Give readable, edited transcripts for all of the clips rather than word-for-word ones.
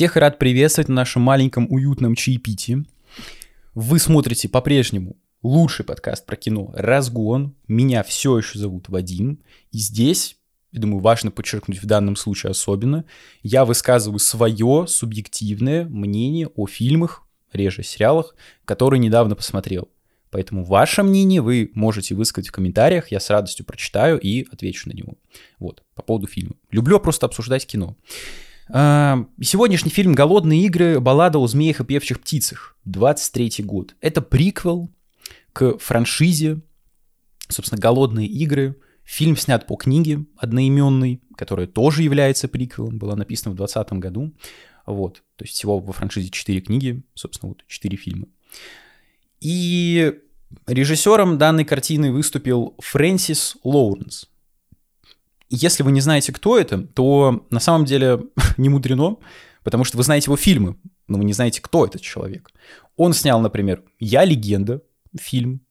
Всех рад приветствовать на нашем маленьком уютном чаепитии. Вы смотрите по-прежнему лучший подкаст про кино «Разгон». Меня все еще зовут Вадим. И здесь, я думаю, важно подчеркнуть в данном случае особенно, я высказываю свое субъективное мнение о фильмах, реже сериалах, которые недавно посмотрел. Поэтому ваше мнение вы можете высказать в комментариях, я с радостью прочитаю и отвечу на него. Вот, по поводу фильма. Люблю просто обсуждать кино. Сегодняшний фильм «Голодные игры. Баллада о змеях и певчих птицах». 23-й год. Это приквел к франшизе, собственно, «Голодные игры». Фильм снят по книге одноименной, которая тоже является приквелом, была написана в 2020 году. Вот, то есть всего во франшизе 4 книги, собственно, вот 4 фильма. И режиссером данной картины выступил Фрэнсис Лоуренс. Если вы не знаете, кто это, то на самом деле не мудрено, потому что вы знаете его фильмы, но вы не знаете, кто этот человек. Он снял, например, «Я, легенда», фильм,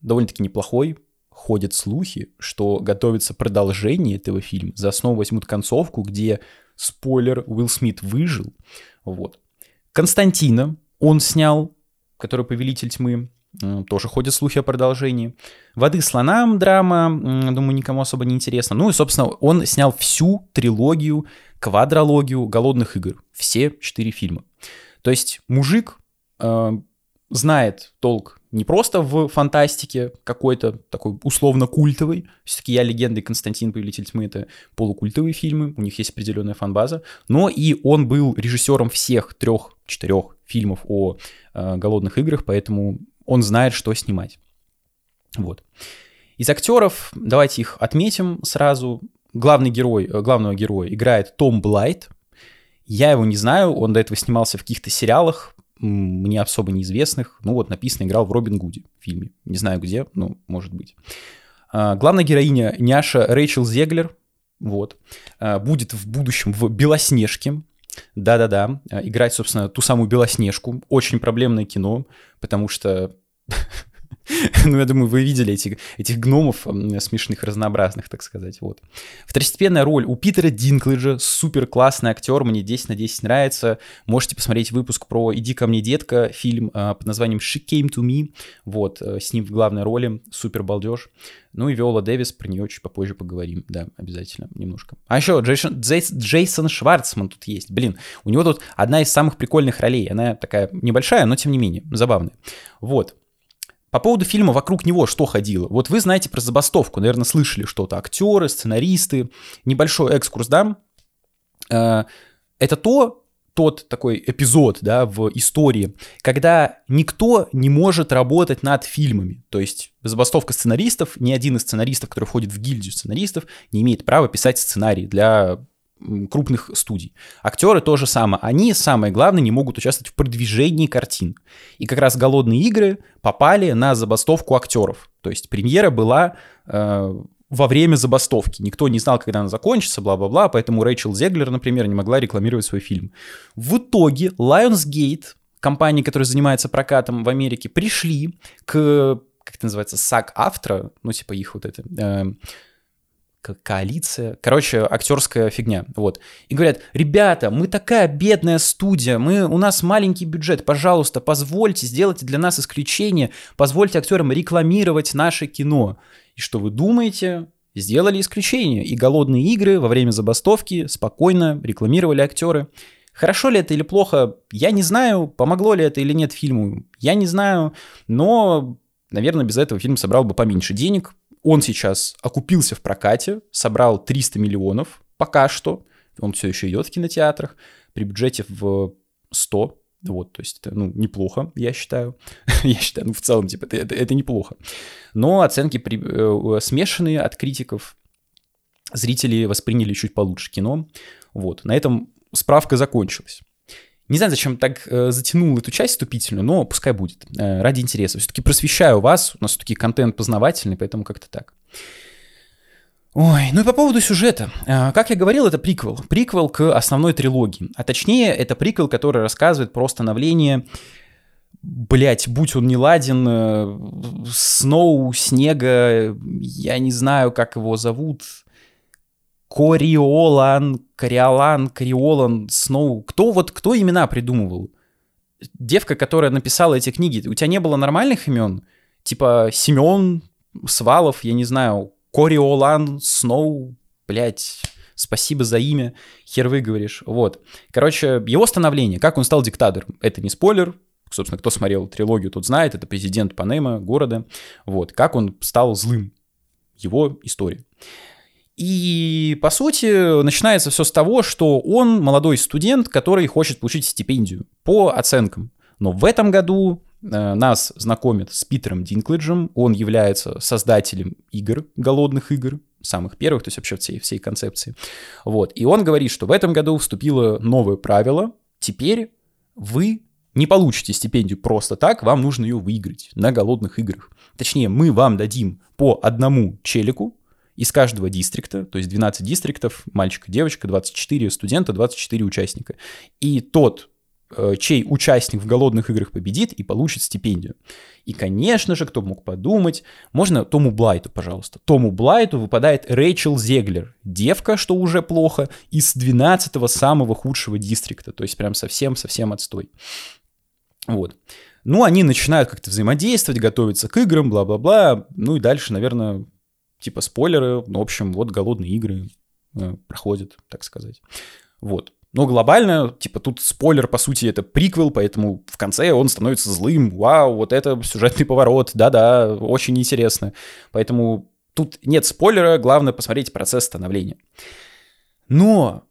довольно-таки неплохой. Ходят слухи, что готовится продолжение этого фильма. За основу возьмут концовку, где, спойлер, Уилл Смит выжил. Вот. «Константина» он снял, который «Повелитель тьмы». Тоже ходят слухи о продолжении. «Воды слонам» драма, думаю, никому особо не интересно. Ну и, собственно, он снял всю трилогию, квадрологию «Голодных игр». Все 4 фильма. То есть мужик знает толк не просто в фантастике какой-то такой условно-культовой. Все-таки «Я, легенда» и «Константин. Повелитель тьмы» — это полукультовые фильмы, у них есть определенная фан-база. Но и он был режиссером всех 3-4 фильмов о «Голодных играх», поэтому он знает, что снимать. Вот. Из актеров, давайте их отметим сразу. Главного героя играет Том Блайт. Я его не знаю, он до этого снимался в каких-то сериалах, мне особо неизвестных. Ну вот, написано, играл в «Робин Гуде» в фильме. Не знаю где, но может быть. Главная героиня няша Рэйчел Зеглер. Вот. Будет в будущем в «Белоснежке». Да-да-да, играть, собственно, ту самую Белоснежку. Очень проблемное кино, потому что, ну, я думаю, вы видели этих гномов смешных, разнообразных, так сказать, вот. Второстепенная роль у Питера Динклэйджа, супер-классный актер, мне 10/10 нравится. Можете посмотреть выпуск про «Иди ко мне, детка», фильм под названием «She came to me», вот, с ним в главной роли, супер-балдеж. Ну и Виола Дэвис, про нее чуть попозже поговорим, да, обязательно, немножко. А еще Джейсон Шварцман тут есть, блин, у него тут одна из самых прикольных ролей, она такая небольшая, но тем не менее, забавная, вот. По поводу фильма вокруг него что ходило? Вот вы знаете про забастовку, наверное, слышали что-то. Актеры, сценаристы. Небольшой экскурс дам. Это тот такой эпизод, да, в истории, когда никто не может работать над фильмами. То есть забастовка сценаристов, ни один из сценаристов, который входит в гильдию сценаристов, не имеет права писать сценарий для крупных студий. Актеры то же самое. Они, самое главное, не могут участвовать в продвижении картин. И как раз «Голодные игры» попали на забастовку актеров. То есть премьера была во время забастовки. Никто не знал, когда она закончится, бла-бла-бла, поэтому Рэйчел Зеглер, например, не могла рекламировать свой фильм. В итоге Lionsgate, компания, которая занимается прокатом в Америке, пришли к, как это называется, SAG-AFTRA, ну типа их вот это... коалиция, короче, актерская фигня, вот, и говорят: ребята, мы такая бедная студия, у нас маленький бюджет, пожалуйста, позвольте, сделайте для нас исключение, позвольте актерам рекламировать наше кино. И что вы думаете? Сделали исключение, и «Голодные игры» во время забастовки спокойно рекламировали актеры. Хорошо ли это или плохо, я не знаю, помогло ли это или нет фильму, я не знаю, но, наверное, без этого фильм собрал бы поменьше денег. Он сейчас окупился в прокате, собрал 300 миллионов пока что. Он все еще идет в кинотеатрах при бюджете в 100. Вот, то есть это, ну, неплохо, я считаю. Я считаю, ну, в целом, типа, это неплохо. Но оценки смешанные от критиков. Зрители восприняли чуть получше кино. Вот, на этом справка закончилась. Не знаю, зачем так затянул эту часть вступительную, но пускай будет, ради интереса. Все-таки просвещаю вас, у нас все-таки контент познавательный, поэтому как-то так. Ой, ну и по поводу сюжета. Как я говорил, это приквел. Приквел к основной трилогии. А точнее, это приквел, который рассказывает про становление, будь он неладен, Снега, я не знаю, как его зовут... Кориолан, Сноу. Кто имена придумывал? Девка, которая написала эти книги, у тебя не было нормальных имен? Типа Семен, Свалов, я не знаю, Кориолан, Сноу, блять, спасибо за имя, хер выговоришь. Вот. Короче, его становление, как он стал диктатором, это не спойлер. Собственно, кто смотрел трилогию, тот знает, это президент Панема, города. Вот, как он стал злым, его история. И, по сути, начинается все с того, что он молодой студент, который хочет получить стипендию по оценкам. Но в этом году нас знакомят с Питером Динклэйджем. Он является создателем игр, голодных игр, самых первых, то есть вообще всей концепции. Вот. И он говорит, что в этом году вступило новое правило. Теперь вы не получите стипендию просто так, вам нужно ее выиграть на голодных играх. Точнее, мы вам дадим по одному челику из каждого дистрикта, то есть 12 дистриктов, мальчик и девочка, 24 студента, 24 участника. И тот, чей участник в голодных играх победит и получит стипендию. И, конечно же, кто мог подумать, можно Тому Блайту, пожалуйста. Тому Блайту выпадает Рэйчел Зеглер, девка, что уже плохо, из 12-го самого худшего дистрикта, то есть прям совсем-совсем отстой. Вот. Ну, они начинают как-то взаимодействовать, готовиться к играм, бла-бла-бла, ну и дальше, наверное, типа спойлеры, ну, в общем, вот голодные игры проходят, так сказать. Вот. Но глобально, типа, тут спойлер, по сути, это приквел, поэтому в конце он становится злым, вау, вот это сюжетный поворот, да-да, очень интересно. Поэтому тут нет спойлера, главное посмотреть процесс становления. Но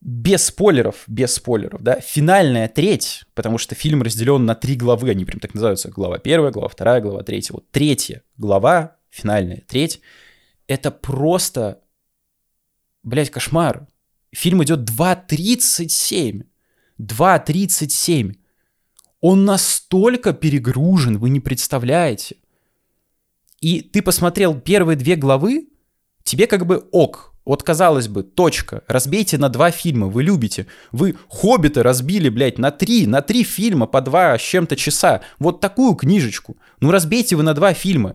без спойлеров, да, финальная треть, потому что фильм разделен на 3 главы, они прям так называются, глава 1, глава 2, глава 3, вот 3-я глава, финальная треть, это просто, блядь, кошмар. Фильм идет 2:37. 2:37. Он настолько перегружен, вы не представляете. И ты посмотрел первые 2 главы, тебе как бы ок. Вот, казалось бы, точка. Разбейте на 2 фильма, вы любите. Вы «Хоббита» разбили, блядь, на 3 фильма по 2 с чем-то часа. Вот такую книжечку. Ну, разбейте вы на 2 фильма.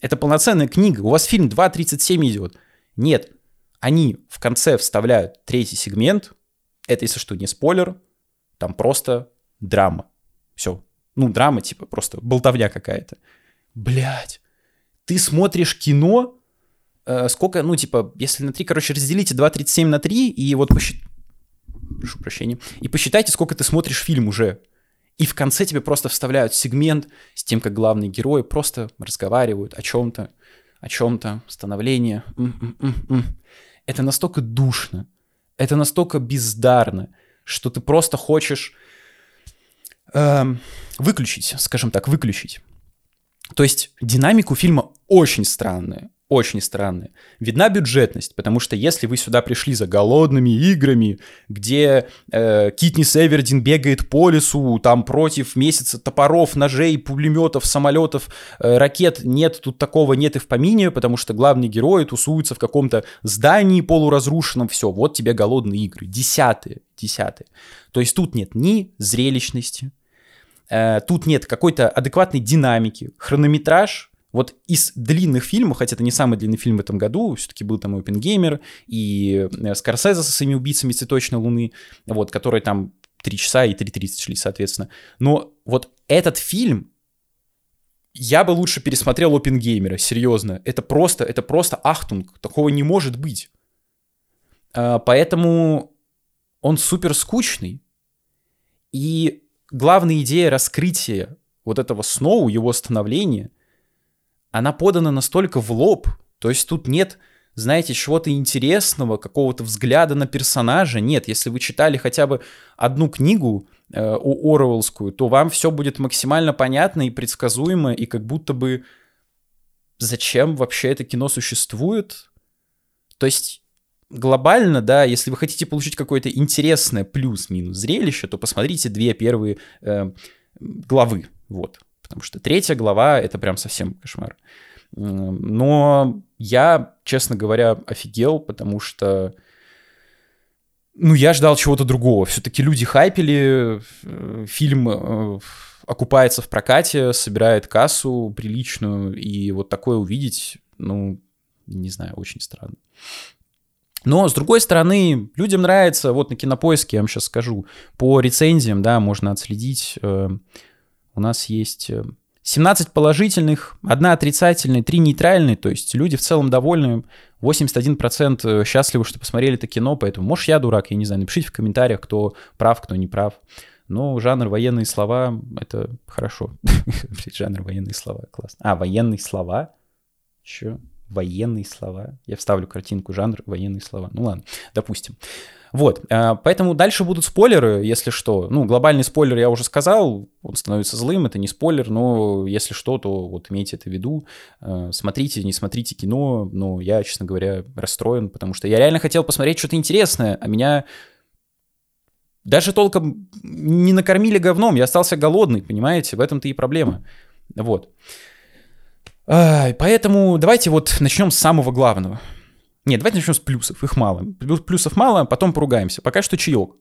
Это полноценная книга. У вас фильм 2:37 идет. Нет. Они в конце вставляют 3-й сегмент. Это, если что, не спойлер. Там просто драма. Все. Ну, драма, типа, просто болтовня какая-то. Блядь. Ты смотришь кино... Сколько, ну, типа, если на 3, короче, разделите 2:37 на 3, и вот прошу прощения, и посчитайте, сколько ты смотришь фильм уже. И в конце тебе просто вставляют сегмент с тем, как главные герои просто разговаривают о чем-то, становление. Это настолько душно, это настолько бездарно, что ты просто хочешь выключить. То есть динамику фильма очень странная. Видна бюджетность, потому что если вы сюда пришли за голодными играми, где Китнис Эвердин бегает по лесу, там против месяца топоров, ножей, пулеметов, самолетов, ракет, нет, тут такого нет и в помине, потому что главные герои тусуются в каком-то здании полуразрушенном, все, вот тебе голодные игры, десятые. То есть тут нет ни зрелищности, тут нет какой-то адекватной динамики, хронометраж. Вот из длинных фильмов, хотя это не самый длинный фильм в этом году, все-таки был там и «Оппенгеймер», и «Скорсезе» со своими «Убийцами цветочной луны», вот, которые там 3 часа и 3:30 шли, соответственно. Но вот этот фильм, я бы лучше пересмотрел «Оппенгеймера», серьезно. Это просто ахтунг, такого не может быть. Поэтому он супер скучный. И главная идея раскрытия вот этого Сноу, его становления, она подана настолько в лоб, то есть тут нет, знаете, чего-то интересного, какого-то взгляда на персонажа, нет. Если вы читали хотя бы одну книгу оруэллскую, то вам все будет максимально понятно и предсказуемо, и как будто бы зачем вообще это кино существует? То есть глобально, да, если вы хотите получить какое-то интересное плюс-минус зрелище, то посмотрите 2 первые главы, вот. Потому что 3-я глава — это прям совсем кошмар. Но я, честно говоря, офигел, потому что... Ну, я ждал чего-то другого. Все-таки люди хайпели, фильм окупается в прокате, собирает кассу приличную, и вот такое увидеть, ну, не знаю, очень странно. Но, с другой стороны, людям нравится, вот на Кинопоиске, я вам сейчас скажу, по рецензиям, да, можно отследить, у нас есть 17 положительных, 1 отрицательная, 3 нейтральные, то есть люди в целом довольны, 81% счастливы, что посмотрели это кино, поэтому, может, я дурак, я не знаю, напишите в комментариях, кто прав, кто не прав. Но жанр военные слова — это хорошо. Жанр военные слова, классно. А, военные слова? Еще военные слова. Я вставлю картинку, жанр военные слова. Ну ладно, допустим. Вот, поэтому дальше будут спойлеры, если что. Ну, глобальный спойлер я уже сказал, он становится злым, это не спойлер, но если что, то вот имейте это в виду. Смотрите, не смотрите кино, но я, честно говоря, расстроен, потому что я реально хотел посмотреть что-то интересное, а меня... Даже толком не накормили говном, я остался голодный, понимаете? В этом-то и проблема. Вот. Поэтому давайте вот начнем с самого главного. Нет, давайте начнем с плюсов, их мало. Плюсов мало, потом поругаемся. Пока что чаек.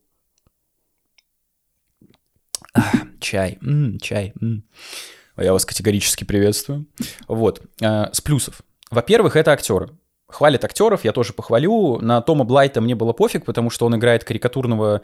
Чай, чай. Я вас категорически приветствую. Вот, с плюсов. Во-первых, это актеры. Хвалят актеров, я тоже похвалю. На Тома Блайта мне было пофиг, потому что он играет карикатурного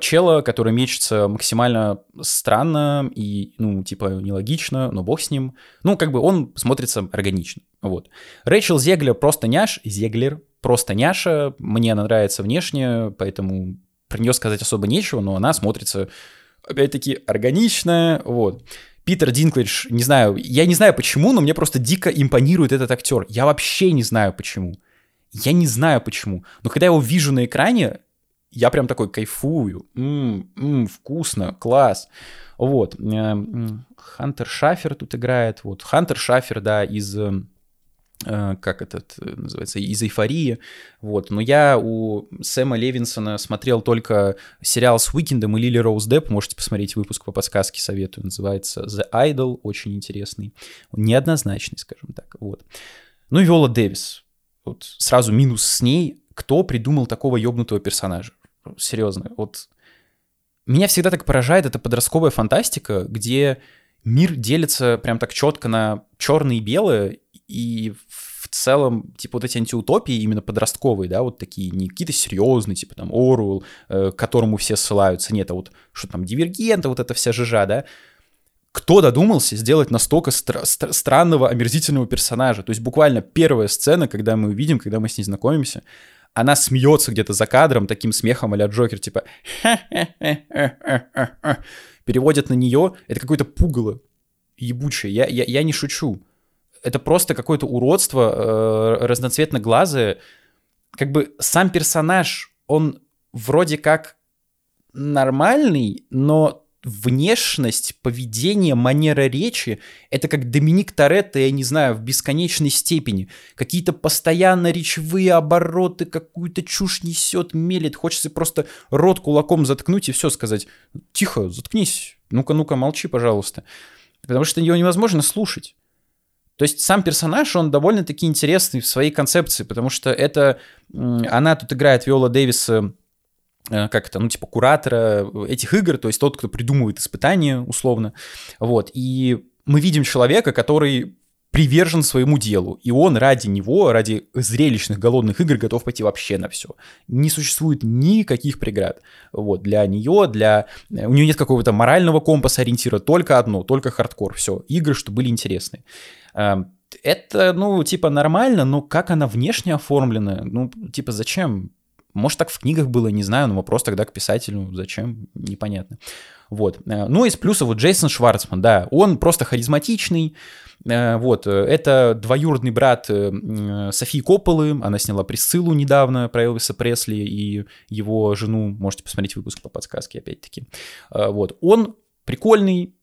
чела, который мечется максимально странно и, ну, типа, нелогично, но бог с ним. Ну, как бы он смотрится органично. Вот. Рэйчел Зеглер просто няш. Зеглер просто няша. Мне она нравится внешне, поэтому про нее сказать особо нечего, но она смотрится, опять-таки, органично. Вот. Питер Динклэйдж, не знаю, я не знаю почему, но мне просто дико импонирует этот актер. Я вообще не знаю почему. Я не знаю почему. Но когда я его вижу на экране, я прям такой кайфую. Вкусно, класс. Вот. Хантер Шафер тут играет. Вот. Хантер Шафер, да, из... как этот называется, из «Эйфории». Вот. Но я у Сэма Левинсона смотрел только сериал с Уикендом и Лили Роуз Депп. Можете посмотреть выпуск по подсказке, советую. Называется «The Idol». Очень интересный. Неоднозначный, скажем так. Вот. Ну и Виола Дэвис. Вот сразу минус с ней. Кто придумал такого ёбнутого персонажа? Серьезно. Вот. Меня всегда так поражает эта подростковая фантастика, где мир делится прям так четко на черное и белое, и в целом, типа, вот эти антиутопии именно подростковые, да, вот такие, не какие-то серьезные, типа, там, Оруэлл, к которому все ссылаются, нет, а вот, что там, Дивергент, вот эта вся жижа, да. Кто додумался сделать настолько странного, омерзительного персонажа? То есть буквально первая сцена, когда мы увидим, когда мы с ней знакомимся, она смеется где-то за кадром таким смехом а-ля Джокер, типа... Переводят на нее, это какое-то пугало ебучее, я не шучу. Это просто какое-то уродство, разноцветноглазое. Как бы сам персонаж, он вроде как нормальный, но внешность, поведение, манера речи — это как Доминик Торетто, я не знаю, в бесконечной степени. Какие-то постоянно речевые обороты, какую-то чушь несет, мелет. Хочется просто рот кулаком заткнуть и все сказать. Тихо, заткнись, ну-ка, ну-ка, молчи, пожалуйста. Потому что его невозможно слушать. То есть сам персонаж, он довольно-таки интересный в своей концепции, потому что это... Она тут играет Виола Дэвиса, как это, ну, типа, куратора этих игр, то есть тот, кто придумывает испытания, условно. Вот. И мы видим человека, который привержен своему делу, и он ради него, ради зрелищных голодных игр готов пойти вообще на все. Не существует никаких преград. Вот. Для нее, у нее нет какого-то морального компаса, ориентира, только одно, только хардкор, все. Игры, что были интересны. Это, ну, типа, нормально, но как она внешне оформлена, ну, типа, зачем? Может, так в книгах было, не знаю, но вопрос тогда к писателю, зачем, непонятно. Вот. Ну, из плюсов вот Джейсон Шварцман, да, он просто харизматичный. Вот, это двоюродный брат Софии Копполы, она сняла «Присциллу» недавно про Элвиса Пресли и его жену, можете посмотреть выпуск по подсказке, опять-таки. Вот, он прикольный.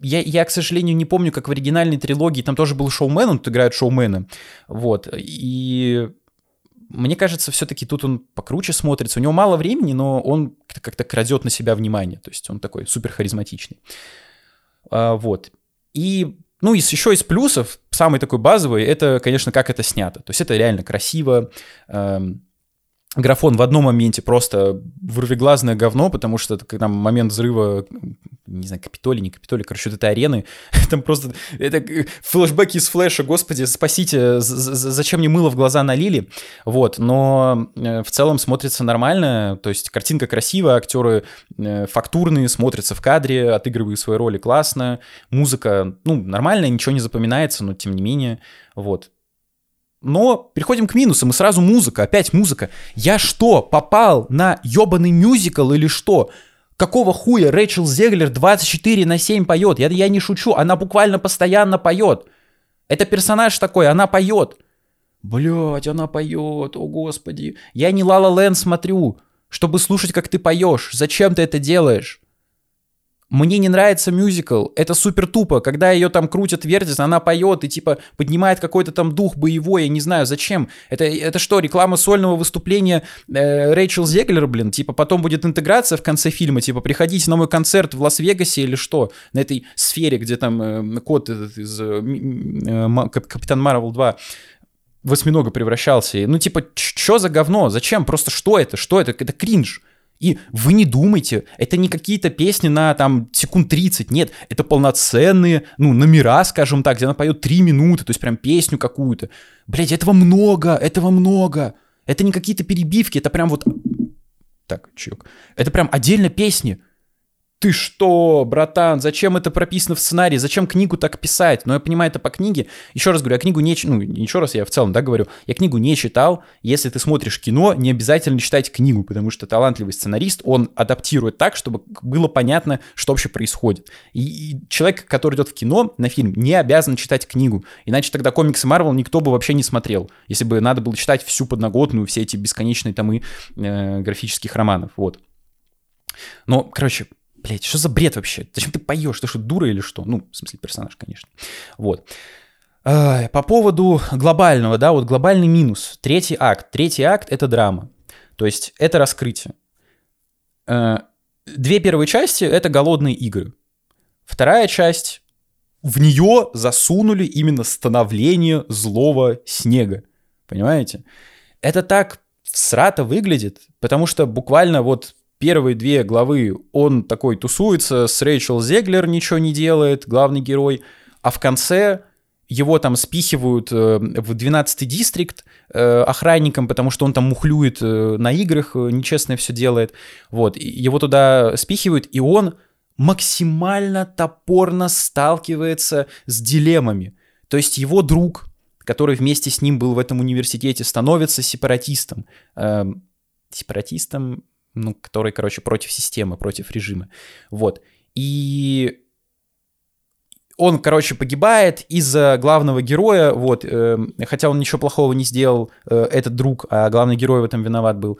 Я, к сожалению, не помню, как в оригинальной трилогии, там тоже был шоумен, он тут играет шоумена, вот, и мне кажется, все-таки тут он покруче смотрится, у него мало времени, но он как-то крадет на себя внимание, то есть он такой супер харизматичный, вот, и, ну, еще из плюсов, самый такой базовый, это, конечно, как это снято, то есть это реально красиво, графон в одном моменте просто вырвиглазное говно, потому что это, когда момент взрыва не знаю, Капитолий, не Капитолий, короче, вот этой арены, там просто, это флешбеки из Флэша, господи, спасите, зачем мне мыло в глаза налили, вот, но в целом смотрится нормально, то есть картинка красивая, актеры фактурные, смотрятся в кадре, отыгрывают свои роли классно, музыка, ну, нормальная, ничего не запоминается, но тем не менее, вот. Но переходим к минусам, и сразу музыка, опять музыка. Я что, попал на ёбаный мюзикл или что? Какого хуя Рэйчел Зеглер 24/7 поет? Я не шучу, она буквально постоянно поет. Это персонаж такой, она поет. Блять, она поет, о господи. Я не Ла Ла Лэнд смотрю, чтобы слушать, как ты поешь. Зачем ты это делаешь? Мне не нравится мюзикл, это супер тупо, когда ее там крутят, вертят, она поет и типа поднимает какой-то там дух боевой, я не знаю, зачем. Это что, реклама сольного выступления Рэйчел Зеглер, блин, типа потом будет интеграция в конце фильма, типа приходите на мой концерт в Лас-Вегасе или что, на этой сфере, где там кот из Капитан Марвел 2 восьминога превращался. Ну типа, что за говно, зачем, просто что это, это кринж. И вы не думайте, это не какие-то песни на там секунд 30, нет, это полноценные, ну, номера, скажем так, где она поет 3 минуты, то есть прям песню какую-то. Блять, этого много, это не какие-то перебивки, это прям вот... Так, чёк. Это прям отдельно песни. Ты что, братан, зачем это прописано в сценарии, зачем книгу так писать? Но я понимаю, это по книге, еще раз говорю, я книгу не... Ну, еще раз я в целом, да, говорю, я книгу не читал, если ты смотришь кино, не обязательно читать книгу, потому что талантливый сценарист, он адаптирует так, чтобы было понятно, что вообще происходит. И человек, который идет в кино, на фильм, не обязан читать книгу, иначе тогда комиксы Марвел никто бы вообще не смотрел, если бы надо было читать всю подноготную, все эти бесконечные томы графических романов, вот. Но, короче... Блять, что за бред вообще? Зачем ты поешь? Ты что, дура или что? Ну, в смысле, персонаж, конечно. Вот. По поводу глобального, да, вот глобальный минус. Третий акт. Третий акт — это драма. То есть это раскрытие. Две первые части — это «Голодные игры». Вторая часть, в нее засунули именно становление злого снега. Понимаете? Это так всрато выглядит, потому что буквально вот... Первые две главы он такой тусуется, с Рэйчел Зеглер ничего не делает, главный герой. А в конце его там спихивают в 12-й дистрикт охранником, потому что он там мухлюет на играх, нечестное все делает. Вот, его туда спихивают, и он максимально топорно сталкивается с дилеммами. То есть его друг, который вместе с ним был в этом университете, становится сепаратистом. Сепаратистом... Ну, который, короче, против системы, против режима. Вот. И он, короче, погибает из-за главного героя. Вот. Хотя он ничего плохого не сделал, этот друг, а главный герой в этом виноват был.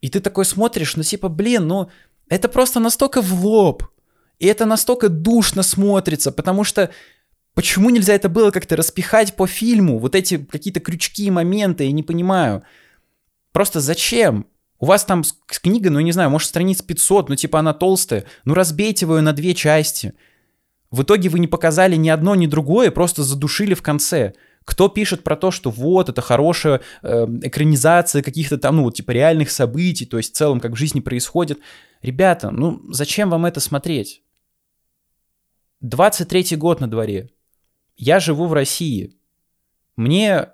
И ты такой смотришь, ну, типа, блин, ну, это просто настолько в лоб. И это настолько душно смотрится, потому что... Почему нельзя это было как-то распихать по фильму? Вот эти какие-то крючки и моменты, я не понимаю. Просто зачем? У вас там книга, ну, я не знаю, может, страниц 500, ну, типа, она толстая. Ну, разбейте ее на две части. В итоге вы не показали ни одно, ни другое, просто задушили в конце. Кто пишет про то, что вот, это хорошая экранизация каких-то там, ну, вот, типа, реальных событий, то есть в целом, как в жизни происходит. Ребята, ну, зачем вам это смотреть? 23-й год на дворе. Я живу в России. Мне,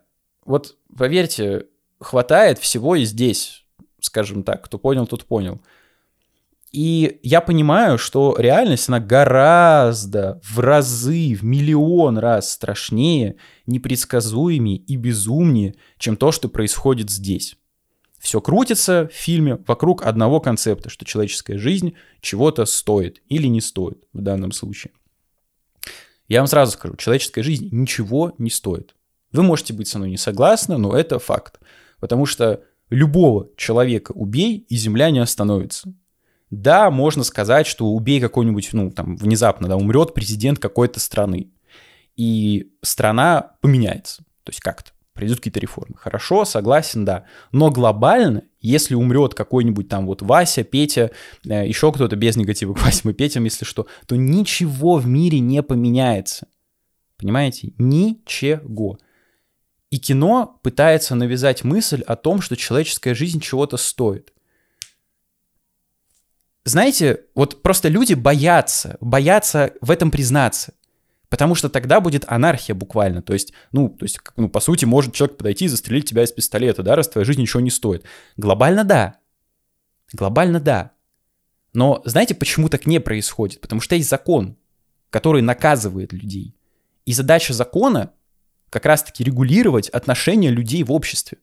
вот, поверьте, хватает всего и здесь. Скажем так, кто понял, тот понял. И я понимаю, что реальность, она гораздо, в разы, в миллион раз страшнее, непредсказуемее и безумнее, чем то, что происходит здесь. Все крутится в фильме вокруг одного концепта, что человеческая жизнь чего-то стоит или не стоит в данном случае. Я вам сразу скажу, человеческая жизнь ничего не стоит. Вы можете быть со мной не согласны, но это факт. Потому что любого человека убей, и земля не остановится. Да, можно сказать, что убей какой-нибудь, ну, там, внезапно, да, умрет президент какой-то страны, и страна поменяется, то есть как-то, придут какие-то реформы. Хорошо, согласен, да. Но глобально, если умрет какой-нибудь там вот Вася, Петя, еще кто-то, без негатива к Васям и Петям, если что, то ничего в мире не поменяется. Понимаете? Ничего. И кино пытается навязать мысль о том, что человеческая жизнь чего-то стоит. Знаете, вот просто люди боятся в этом признаться, потому что тогда будет анархия буквально. То есть, по сути, может человек подойти и застрелить тебя из пистолета, да, раз твоя жизнь ничего не стоит. Глобально да. Но знаете, почему так не происходит? Потому что есть закон, который наказывает людей. И задача закона как раз-таки регулировать отношения людей в обществе.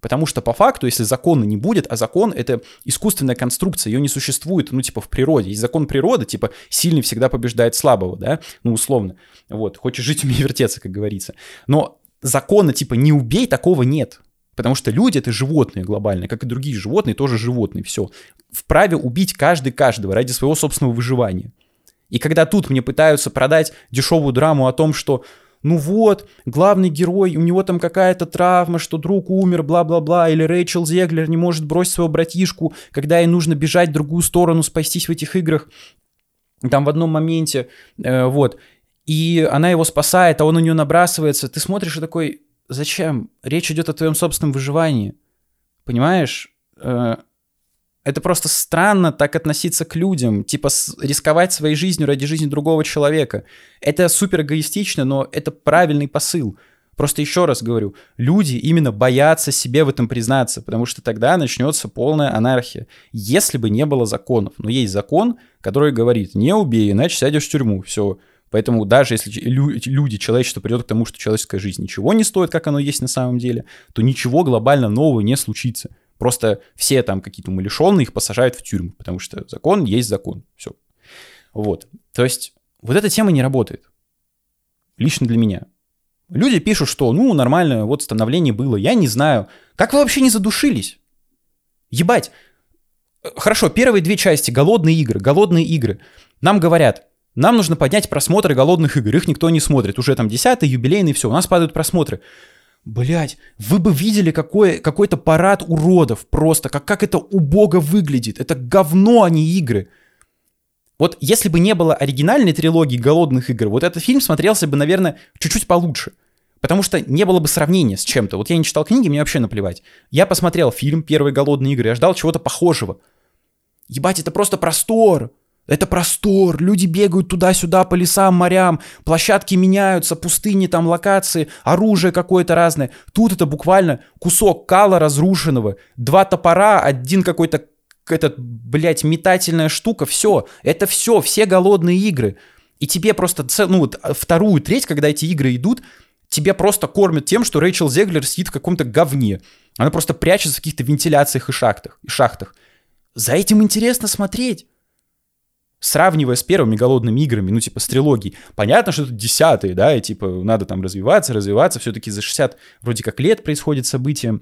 Потому что по факту, если закона не будет, а закон — это искусственная конструкция, ее не существует, в природе. Есть закон природы, сильный всегда побеждает слабого, да, условно. Вот, хочешь жить — умей вертеться, как говорится. Но закона «не убей» такого нет. Потому что люди — это животные глобально, как и другие животные, тоже животные, все. Вправе убить каждый каждого ради своего собственного выживания. И когда тут мне пытаются продать дешевую драму о том, что... главный герой, у него там какая-то травма, что друг умер, бла-бла-бла, или Рэйчел Зеглер не может бросить своего братишку, когда ей нужно бежать в другую сторону, спастись в этих играх, там в одном моменте, и она его спасает, а он на нее набрасывается, ты смотришь и такой, зачем? Речь идет о твоем собственном выживании, понимаешь? Это просто странно так относиться к людям, рисковать своей жизнью ради жизни другого человека. Это супер эгоистично, но это правильный посыл. Просто еще раз говорю, люди именно боятся себе в этом признаться, потому что тогда начнется полная анархия. Если бы не было законов, но есть закон, который говорит, не убей, иначе сядешь в тюрьму, все. Поэтому даже если люди, человечество придет к тому, что человеческая жизнь ничего не стоит, как оно есть на самом деле, то ничего глобально нового не случится. Просто все там какие-то умалишенные их посажают в тюрьму, потому что закон есть закон. Все. Вот. То есть вот эта тема не работает. Лично для меня. Люди пишут, что нормально, становление было. Я не знаю. Как вы вообще не задушились? Ебать. Хорошо, первые две части. Голодные игры. Нам говорят, нам нужно поднять просмотры голодных игр. Их никто не смотрит. Уже там 10-й, юбилейный, все. У нас падают просмотры. Блять, вы бы видели какой-то парад уродов просто, как это убого выглядит. Это говно, а не игры. Вот если бы не было оригинальной трилогии «Голодных игр», вот этот фильм смотрелся бы, наверное, чуть-чуть получше. Потому что не было бы сравнения с чем-то. Вот я не читал книги, мне вообще наплевать. Я посмотрел фильм «Первые голодные игры», я ждал чего-то похожего. Ебать, это просто простор. Это простор, люди бегают туда-сюда по лесам, морям, площадки меняются, пустыни, там локации, оружие какое-то разное. Тут это буквально кусок кала разрушенного, два топора, один какой-то, метательная штука, все. Это все голодные игры. И тебе просто, вторую треть, когда эти игры идут, тебе просто кормят тем, что Рэйчел Зеглер сидит в каком-то говне. Она просто прячется в каких-то вентиляциях и шахтах. За этим интересно смотреть. Сравнивая с первыми голодными играми, с трилогией, понятно, что это 10-е, да, и надо там развиваться, все-таки за 60 вроде как лет происходит событие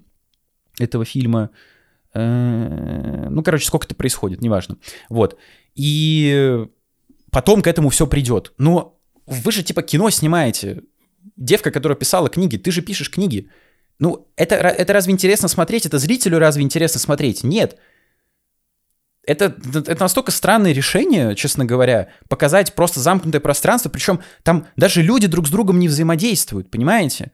этого фильма, сколько это происходит, неважно, и потом к этому все придет, но вы же кино снимаете, девка, которая писала книги, ты же пишешь книги, это разве интересно смотреть, это зрителю разве интересно смотреть, нет. Это настолько странное решение, честно говоря, показать просто замкнутое пространство, причем там даже люди друг с другом не взаимодействуют, понимаете?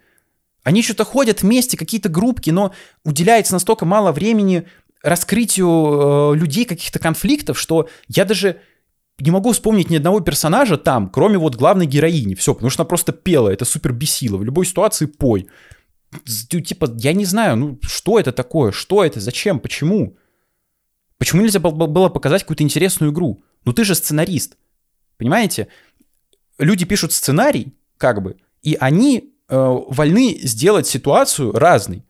Они что-то ходят вместе, какие-то группки, но уделяется настолько мало времени раскрытию людей каких-то конфликтов, что я даже не могу вспомнить ни одного персонажа там, кроме главной героини, все, потому что она просто пела, это супер бесило, в любой ситуации пой. Я не знаю, что это такое, что это, зачем, почему? Почему нельзя было показать какую-то интересную игру? Ты же сценарист, понимаете? Люди пишут сценарий, и они вольны сделать ситуацию разной.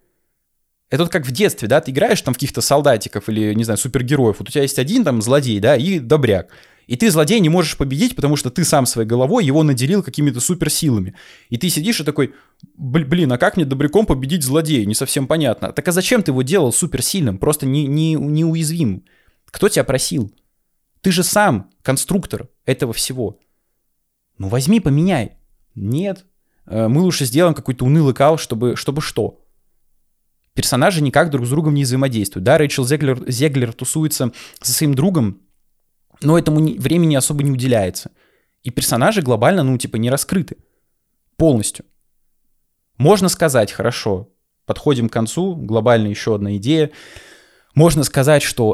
Это как в детстве, да, ты играешь там в каких-то солдатиков или, не знаю, супергероев. Вот у тебя есть один там злодей, да, и добряк. И ты злодея не можешь победить, потому что ты сам своей головой его наделил какими-то суперсилами. И ты сидишь и такой, блин, а как мне добряком победить злодея? Не совсем понятно. Так а зачем ты его делал суперсильным, просто неуязвимым? Кто тебя просил? Ты же сам конструктор этого всего. Возьми, поменяй. Нет. Мы лучше сделаем какой-то унылый кал, чтобы что? Персонажи никак друг с другом не взаимодействуют. Да, Рэйчел Зеглер тусуется со своим другом, но этому времени особо не уделяется. И персонажи глобально, не раскрыты. Полностью. Можно сказать, хорошо, подходим к концу, глобально еще одна идея. Можно сказать, что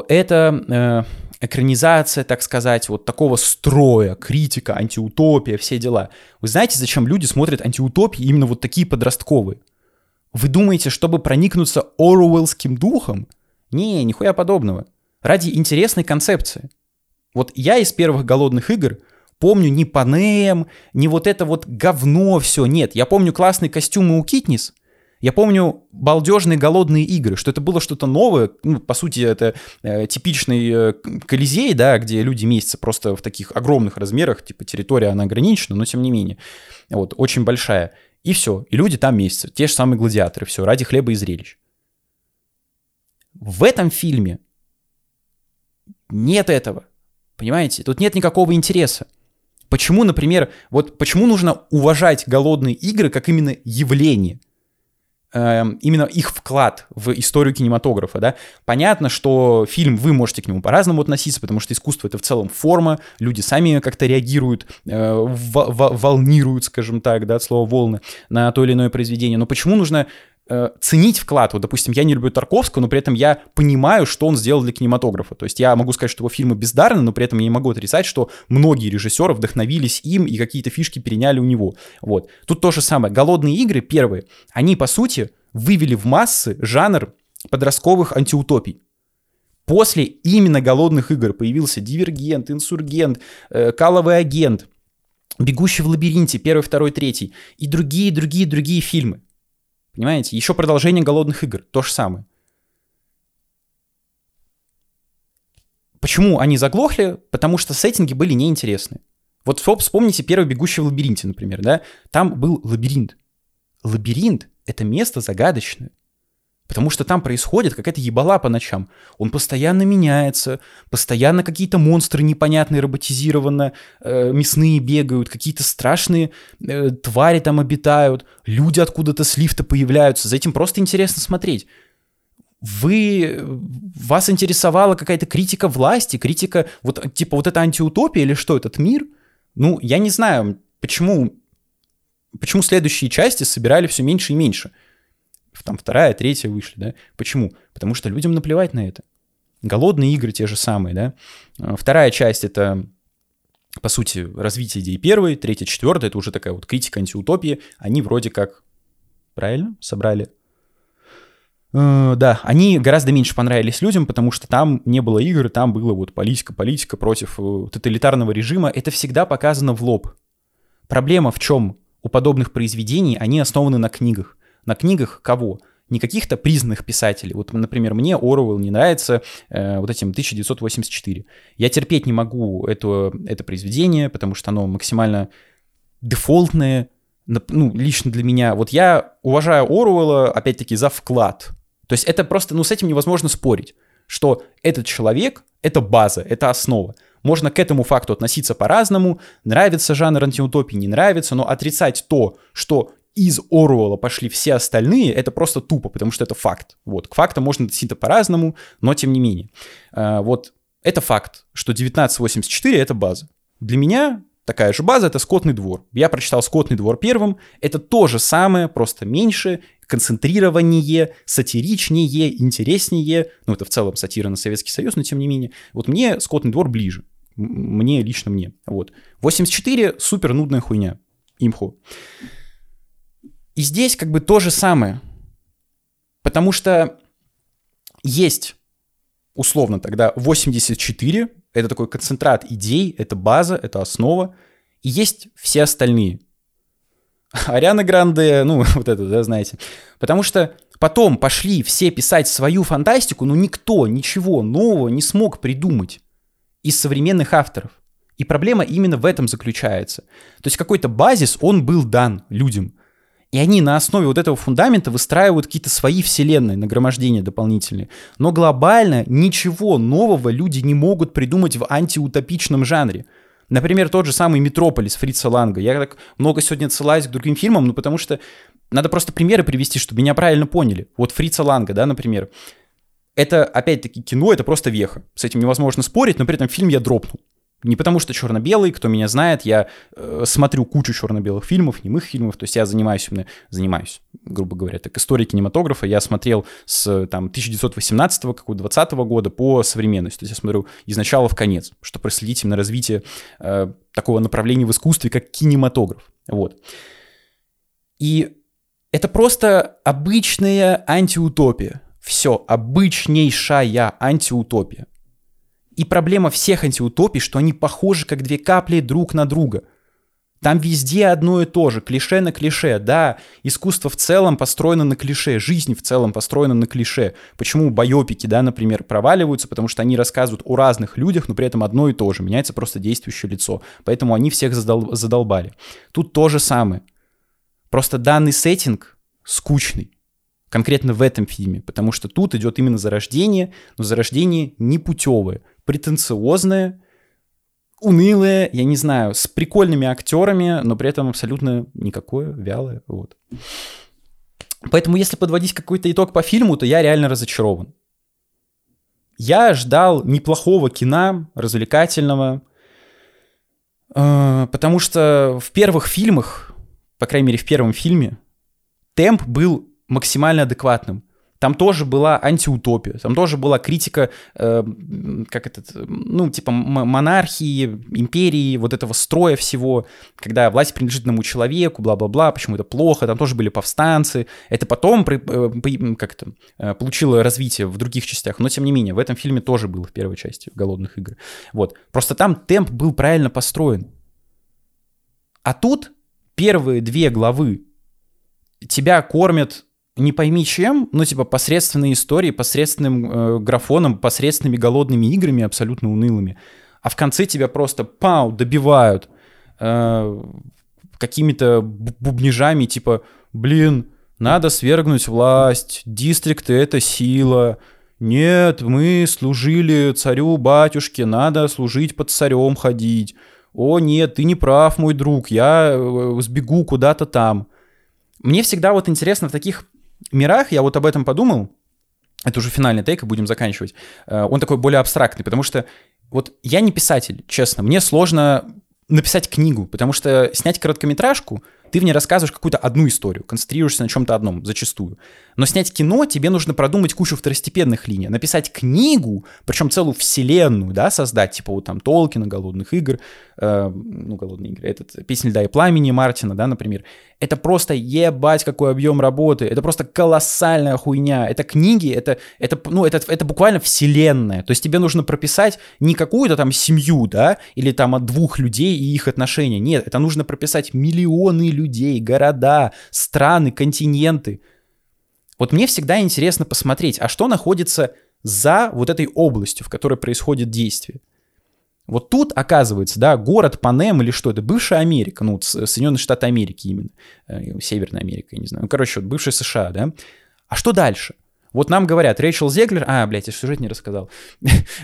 экранизация, так сказать, вот такого строя, критика, антиутопия, все дела. Вы знаете, зачем люди смотрят антиутопии, именно вот такие подростковые? Вы думаете, чтобы проникнуться оруэллским духом? Не, нихуя подобного. Ради интересной концепции. Вот я из первых «Голодных игр» помню ни Панэм, ни вот это вот говно все. Нет, я помню классные костюмы у Китнис. Я помню балдежные «Голодные игры», что это было что-то новое. Ну, по сути, это типичный Колизей, да, где люди местятся просто в таких огромных размерах. Типа территория, она ограничена, но тем не менее. Вот, очень большая. И все. И люди там местятся. Те же самые гладиаторы. Все, ради хлеба и зрелищ. В этом фильме нет этого. Понимаете? Тут нет никакого интереса. Почему, например, вот почему нужно уважать «Голодные игры» как именно явление? Именно их вклад в историю кинематографа, да? Понятно, что фильм, вы можете к нему по-разному относиться, потому что искусство — это в целом форма, люди сами как-то реагируют, волнируют, скажем так, да, от слова «волны», на то или иное произведение. Но почему нужно ценить вклад? Вот, допустим, я не люблю Тарковского, но при этом я понимаю, что он сделал для кинематографа. То есть я могу сказать, что его фильмы бездарны, но при этом я не могу отрицать, что многие режиссеры вдохновились им и какие-то фишки переняли у него. Вот. Тут то же самое. «Голодные игры» первые, они, по сути, вывели в массы жанр подростковых антиутопий. После именно «Голодных игр» появился «Дивергент», «Инсургент», «Каловый агент», «Бегущий в лабиринте», первый, второй, третий и другие фильмы. Понимаете? Еще продолжение «Голодных игр». То же самое. Почему они заглохли? Потому что сеттинги были неинтересны. Вот вспомните первый «Бегущий в лабиринте», например, да? Там был лабиринт. Лабиринт — это место загадочное. Потому что там происходит какая-то ебала по ночам. Он постоянно меняется, постоянно какие-то монстры непонятные роботизированно, мясные бегают, какие-то страшные твари там обитают, люди откуда-то с лифта появляются. За этим просто интересно смотреть. Вас интересовала какая-то критика власти, критика, вот типа вот эта антиутопия или что, этот мир? Ну, я не знаю, почему следующие части собирали все меньше и меньше. Там вторая, третья вышли, да? Почему? Потому что людям наплевать на это. «Голодные игры» те же самые, да? Вторая часть — это, по сути, развитие идеи первой, третья, четвертая — это уже такая вот критика антиутопии. Они вроде как... Правильно? Собрали? Да, они гораздо меньше понравились людям, потому что там не было игр, там было вот политика против тоталитарного режима. Это всегда показано в лоб. Проблема в чем? У подобных произведений они основаны на книгах. На книгах кого? Не каких-то признанных писателей. Вот, например, мне Оруэлл не нравится вот этим 1984. Я терпеть не могу это произведение, потому что оно максимально дефолтное, ну, лично для меня. Вот я уважаю Оруэлла, опять-таки, за вклад. То есть это просто, ну, с этим невозможно спорить, что этот человек — это база, это основа. Можно к этому факту относиться по-разному, нравится жанр антиутопии, не нравится, но отрицать то, что... из Оруэлла пошли все остальные, это просто тупо, потому что это факт. Вот, к фактам можно относиться по-разному, но тем не менее. Вот, это факт, что 1984 — это база. Для меня такая же база — это «Скотный двор». Я прочитал «Скотный двор» первым, это то же самое, просто меньше, концентрированнее, сатиричнее, интереснее. Ну, это в целом сатира на Советский Союз, но тем не менее. Вот мне «Скотный двор» ближе, лично мне. Вот. 84 — супер нудная хуйня. Имхо. И здесь как бы то же самое, потому что есть, условно тогда, 84, это такой концентрат идей, это база, это основа, и есть все остальные. Ариана Гранде, ну вот это, да, знаете. Потому что потом пошли все писать свою фантастику, но никто ничего нового не смог придумать из современных авторов. И проблема именно в этом заключается. То есть какой-то базис, он был дан людям. И они на основе вот этого фундамента выстраивают какие-то свои вселенные, нагромождения дополнительные. Но глобально ничего нового люди не могут придумать в антиутопичном жанре. Например, тот же самый «Метрополис» Фрица Ланга. Я так много сегодня отсылаюсь к другим фильмам, ну потому что надо просто примеры привести, чтобы меня правильно поняли. Вот Фрица Ланга, да, например. Это, опять-таки, кино, это просто веха. С этим невозможно спорить, но при этом фильм я дропнул. Не потому что черно-белый, кто меня знает, я смотрю кучу черно-белых фильмов, немых фильмов, то есть я занимаюсь, грубо говоря, так, историей кинематографа. Я смотрел с там 1918 какого-то 20 года по современности, то есть я смотрю из начала в конец, чтобы проследить именно развитие такого направления в искусстве, как кинематограф, вот. И это просто обычная антиутопия, все, обычнейшая антиутопия. И проблема всех антиутопий, что они похожи как две капли друг на друга. Там везде одно и то же, клише на клише. Да, искусство в целом построено на клише, жизнь в целом построена на клише. Почему байопики, да, например, проваливаются? Потому что они рассказывают о разных людях, но при этом одно и то же. Меняется просто действующее лицо. Поэтому они всех задолбали. Тут то же самое. Просто данный сеттинг скучный. Конкретно в этом фильме. Потому что тут идет именно зарождение, но зарождение непутевое. Претенциозная, унылая, я не знаю, с прикольными актерами, но при этом абсолютно никакое, вялое, вот. Поэтому если подводить какой-то итог по фильму, то я реально разочарован. Я ждал неплохого кино, развлекательного, потому что в первых фильмах, по крайней мере в первом фильме, темп был максимально адекватным. Там тоже была антиутопия, там тоже была критика, типа монархии, империи, вот этого строя всего, когда власть принадлежит одному человеку, бла-бла-бла, почему это плохо, там тоже были повстанцы. Это потом получило развитие в других частях, но тем не менее, в этом фильме тоже было в первой части «Голодных игр». Вот. Просто там темп был правильно построен. А тут первые две главы тебя кормят не пойми чем, ну, типа, посредственные истории, посредственным графоном, посредственными голодными играми, абсолютно унылыми. А в конце тебя просто, добивают какими-то бубнижами, типа, блин, надо свергнуть власть, дистрикты — это сила, нет, мы служили царю-батюшке, надо служить под царем ходить, о, нет, ты не прав, мой друг, я сбегу куда-то там. Мне всегда вот интересно в таких мирах, я вот об этом подумал, это уже финальный тейк, и будем заканчивать, он такой более абстрактный, потому что вот я не писатель, честно, мне сложно написать книгу, потому что снять короткометражку, ты в ней рассказываешь какую-то одну историю, концентрируешься на чем-то одном зачастую, но снять кино тебе нужно продумать кучу второстепенных линий, написать книгу, причем целую вселенную, да, создать, типа вот там Толкина, «Голодных игр», «Голодные игры», этот «Песнь льда и пламени» Мартина, да, например, это просто ебать какой объем работы, это просто колоссальная хуйня, это книги, это буквально вселенная, то есть тебе нужно прописать не какую-то там семью, да, или там от двух людей и их отношения, нет, это нужно прописать миллионы людей, города, страны, континенты. Вот мне всегда интересно посмотреть, а что находится за вот этой областью, в которой происходит действие. Вот тут, оказывается, да, город Панэм или что, это бывшая Америка, ну, Соединенные Штаты Америки именно, Северная Америка, я не знаю, вот бывшая США, да. А что дальше? Вот нам говорят, Рэйчел Зеглер... я сюжет не рассказал.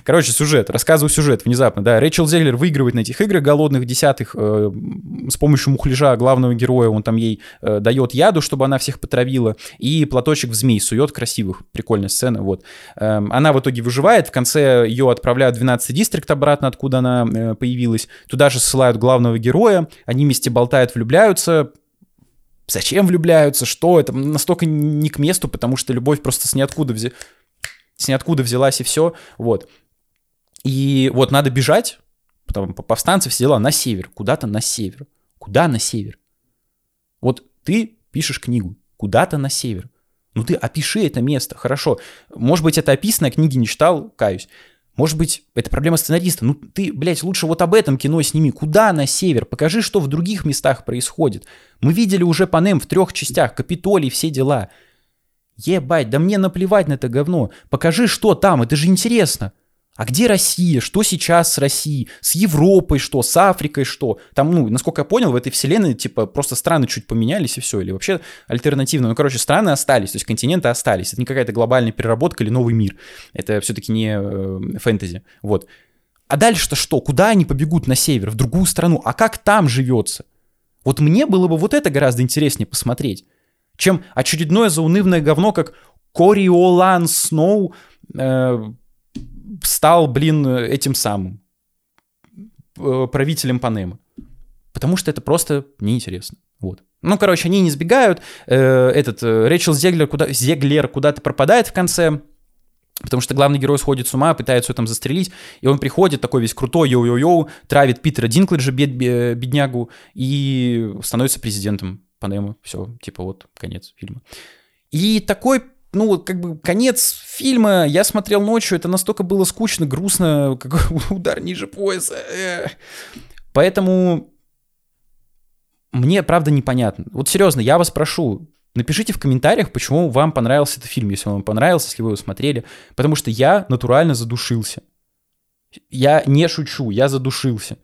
Рассказываю сюжет внезапно, да. Рэйчел Зеглер выигрывает на этих играх голодных десятых с помощью мухляжа главного героя. Он там ей дает яду, чтобы она всех потравила. И платочек в змей сует красивых. Прикольная сцена, вот. Она в итоге выживает. В конце ее отправляют в 12-й дистрикт обратно, откуда она появилась. Туда же ссылают главного героя. Они вместе болтают, влюбляются. Зачем влюбляются, что это настолько не к месту, потому что любовь просто с ниоткуда взялась и все, вот. И вот надо бежать, потом повстанцы, все дела, на север, куда-то на север. Куда на север? Вот ты пишешь книгу «Куда-то на север». Ну ты опиши это место, хорошо. Может быть, это описано, я книги не читал, каюсь. Может быть, это проблема сценариста. Ну ты, блядь, лучше вот об этом кино сними. Куда на север? Покажи, что в других местах происходит. Мы видели уже Панэм в 3 частях, Капитолий, все дела. Ебать, да мне наплевать на это говно. Покажи, что там, это же интересно. А где Россия? Что сейчас с Россией? С Европой что? С Африкой что? Там, насколько я понял, в этой вселенной, типа, просто страны чуть поменялись и все. Или вообще альтернативно. Страны остались, то есть континенты остались. Это не какая-то глобальная переработка или новый мир. Это все-таки не фэнтези. Вот. А дальше-то что? Куда они побегут на север? В другую страну? А как там живется? Вот мне было бы вот это гораздо интереснее посмотреть, чем очередное заунывное говно, как Кориолан Сноу... стал, этим самым правителем Панемы. Потому что это просто неинтересно. Вот. Ну, короче, они не сбегают. Рэйчел Зеглер куда-то пропадает в конце, потому что главный герой сходит с ума, пытается ее там застрелить, и он приходит такой весь крутой, йоу-йоу-йоу, травит Питера Динклэджа, беднягу, и становится президентом Панемы. Все, типа вот, конец фильма. И такой, ну, как бы конец фильма я смотрел ночью, это настолько было скучно, грустно, как удар ниже пояса. Поэтому мне, правда, непонятно. Вот серьезно, я вас прошу, напишите в комментариях, почему вам понравился этот фильм, если он вам понравился, если вы его смотрели. Потому что я натурально задушился. Я не шучу, я задушился.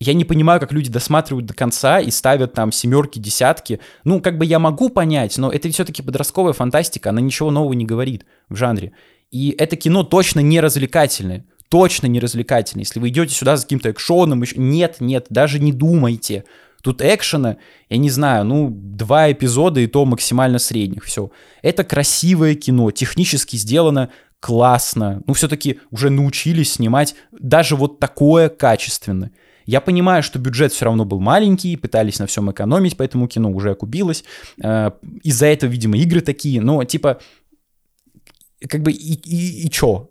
Я не понимаю, как люди досматривают до конца и ставят там семерки, десятки. Ну, как бы я могу понять, но это все-таки подростковая фантастика, она ничего нового не говорит в жанре. И это кино точно не развлекательное. Точно не развлекательное. Если вы идете сюда с каким-то экшоном, еще... Нет, даже не думайте. Тут экшена, я не знаю, ну, 2 эпизода, и то максимально средних, все. Это красивое кино, технически сделано классно. Ну, все-таки уже научились снимать даже вот такое качественно. Я понимаю, что бюджет все равно был маленький, пытались на всем экономить, поэтому кино уже окупилось. Из-за этого, видимо, игры такие, но типа, как бы и чё?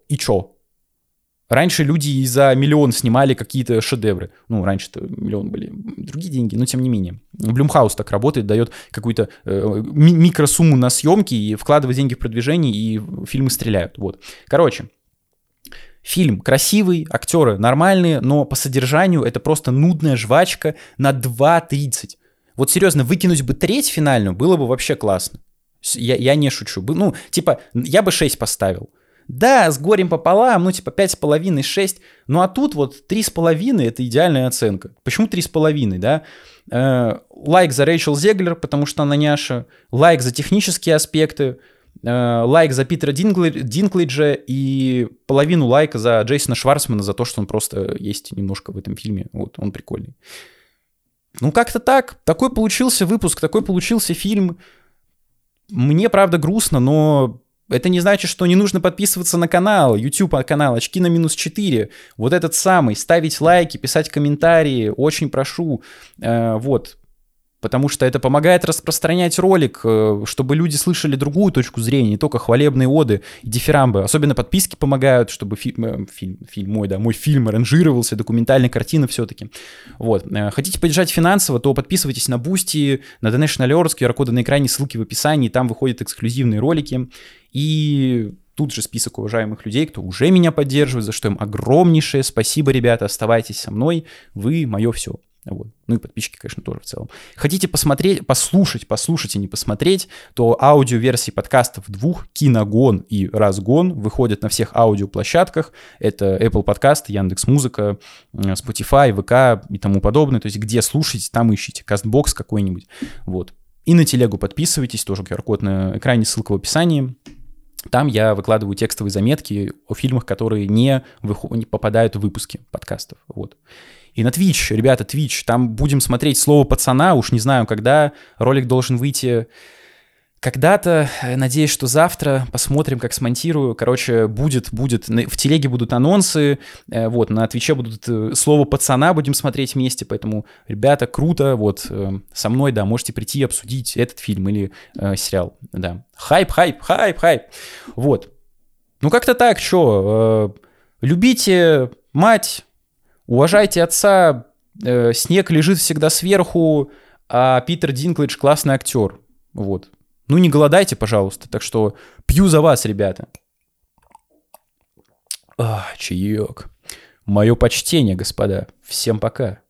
Раньше люди и за миллион снимали какие-то шедевры. Ну, раньше-то миллион были другие деньги, но тем не менее. Блюмхаус так работает, дает какую-то микросумму на съемки и вкладывает деньги в продвижение, и фильмы стреляют. Вот. Короче, фильм красивый, актеры нормальные, но по содержанию это просто нудная жвачка на 2.30. Вот серьезно, выкинуть бы треть финальную, было бы вообще классно. Я не шучу. Ну, типа, я бы 6 поставил. Да, с горем пополам, ну, типа, 5,5, 6. Ну, а тут вот 3,5 — это идеальная оценка. Почему 3,5, да? Лайк за Рэйчел Зеглер, потому что она няша. Лайк за технические аспекты. Лайк за Питера Динклэйджа. И половину лайка за Джейсона Шварцмана за то, что он просто есть немножко в этом фильме. Вот, он прикольный. Ну, как-то так. Такой получился выпуск, такой получился фильм. Мне, правда, грустно, но... Это не значит, что не нужно подписываться на канал, YouTube-канал «Очки на минус 4», вот этот самый, ставить лайки, писать комментарии, очень прошу, вот, потому что это помогает распространять ролик, чтобы люди слышали другую точку зрения, не только хвалебные оды и дифирамбы, особенно подписки помогают, чтобы мой фильм аранжировался, документальная картина все-таки, вот. Хотите поддержать финансово, то подписывайтесь на Boosty, на Donation Alerts, QR-коды на экране, ссылки в описании, там выходят эксклюзивные ролики. И тут же список уважаемых людей, кто уже меня поддерживает, за что им огромнейшее спасибо, ребята, оставайтесь со мной, вы мое все. Вот. Ну и подписчики, конечно, тоже в целом. Хотите посмотреть, послушать и не посмотреть, то аудиоверсии подкастов 2, «Киногон» и «Разгон» выходят на всех аудиоплощадках. Это Apple Podcast, Яндекс.Музыка, Spotify, ВК и тому подобное. То есть где слушаете, там ищите. Кастбокс какой-нибудь. Вот. И на телегу подписывайтесь, тоже QR-код на экране, ссылка в описании. Там я выкладываю текстовые заметки о фильмах, которые не попадают в выпуски подкастов. Вот. И на Twitch, ребята, Twitch, там будем смотреть «Слово пацана», уж не знаю, когда. Ролик должен выйти когда-то, надеюсь, что завтра. Посмотрим, как смонтирую. Короче, будет. В телеге будут анонсы, вот, на Твиче будут «Слово пацана», будем смотреть вместе. Поэтому, ребята, круто, вот, со мной, да, можете прийти и обсудить этот фильм или сериал, да. Хайп. Вот. Ну, как-то так, чё. Любите мать, уважайте отца, снег лежит всегда сверху, а Питер Динклэйдж классный актер, вот. Ну, не голодайте, пожалуйста, так что пью за вас, ребята. Чаек. Мое почтение, господа. Всем пока.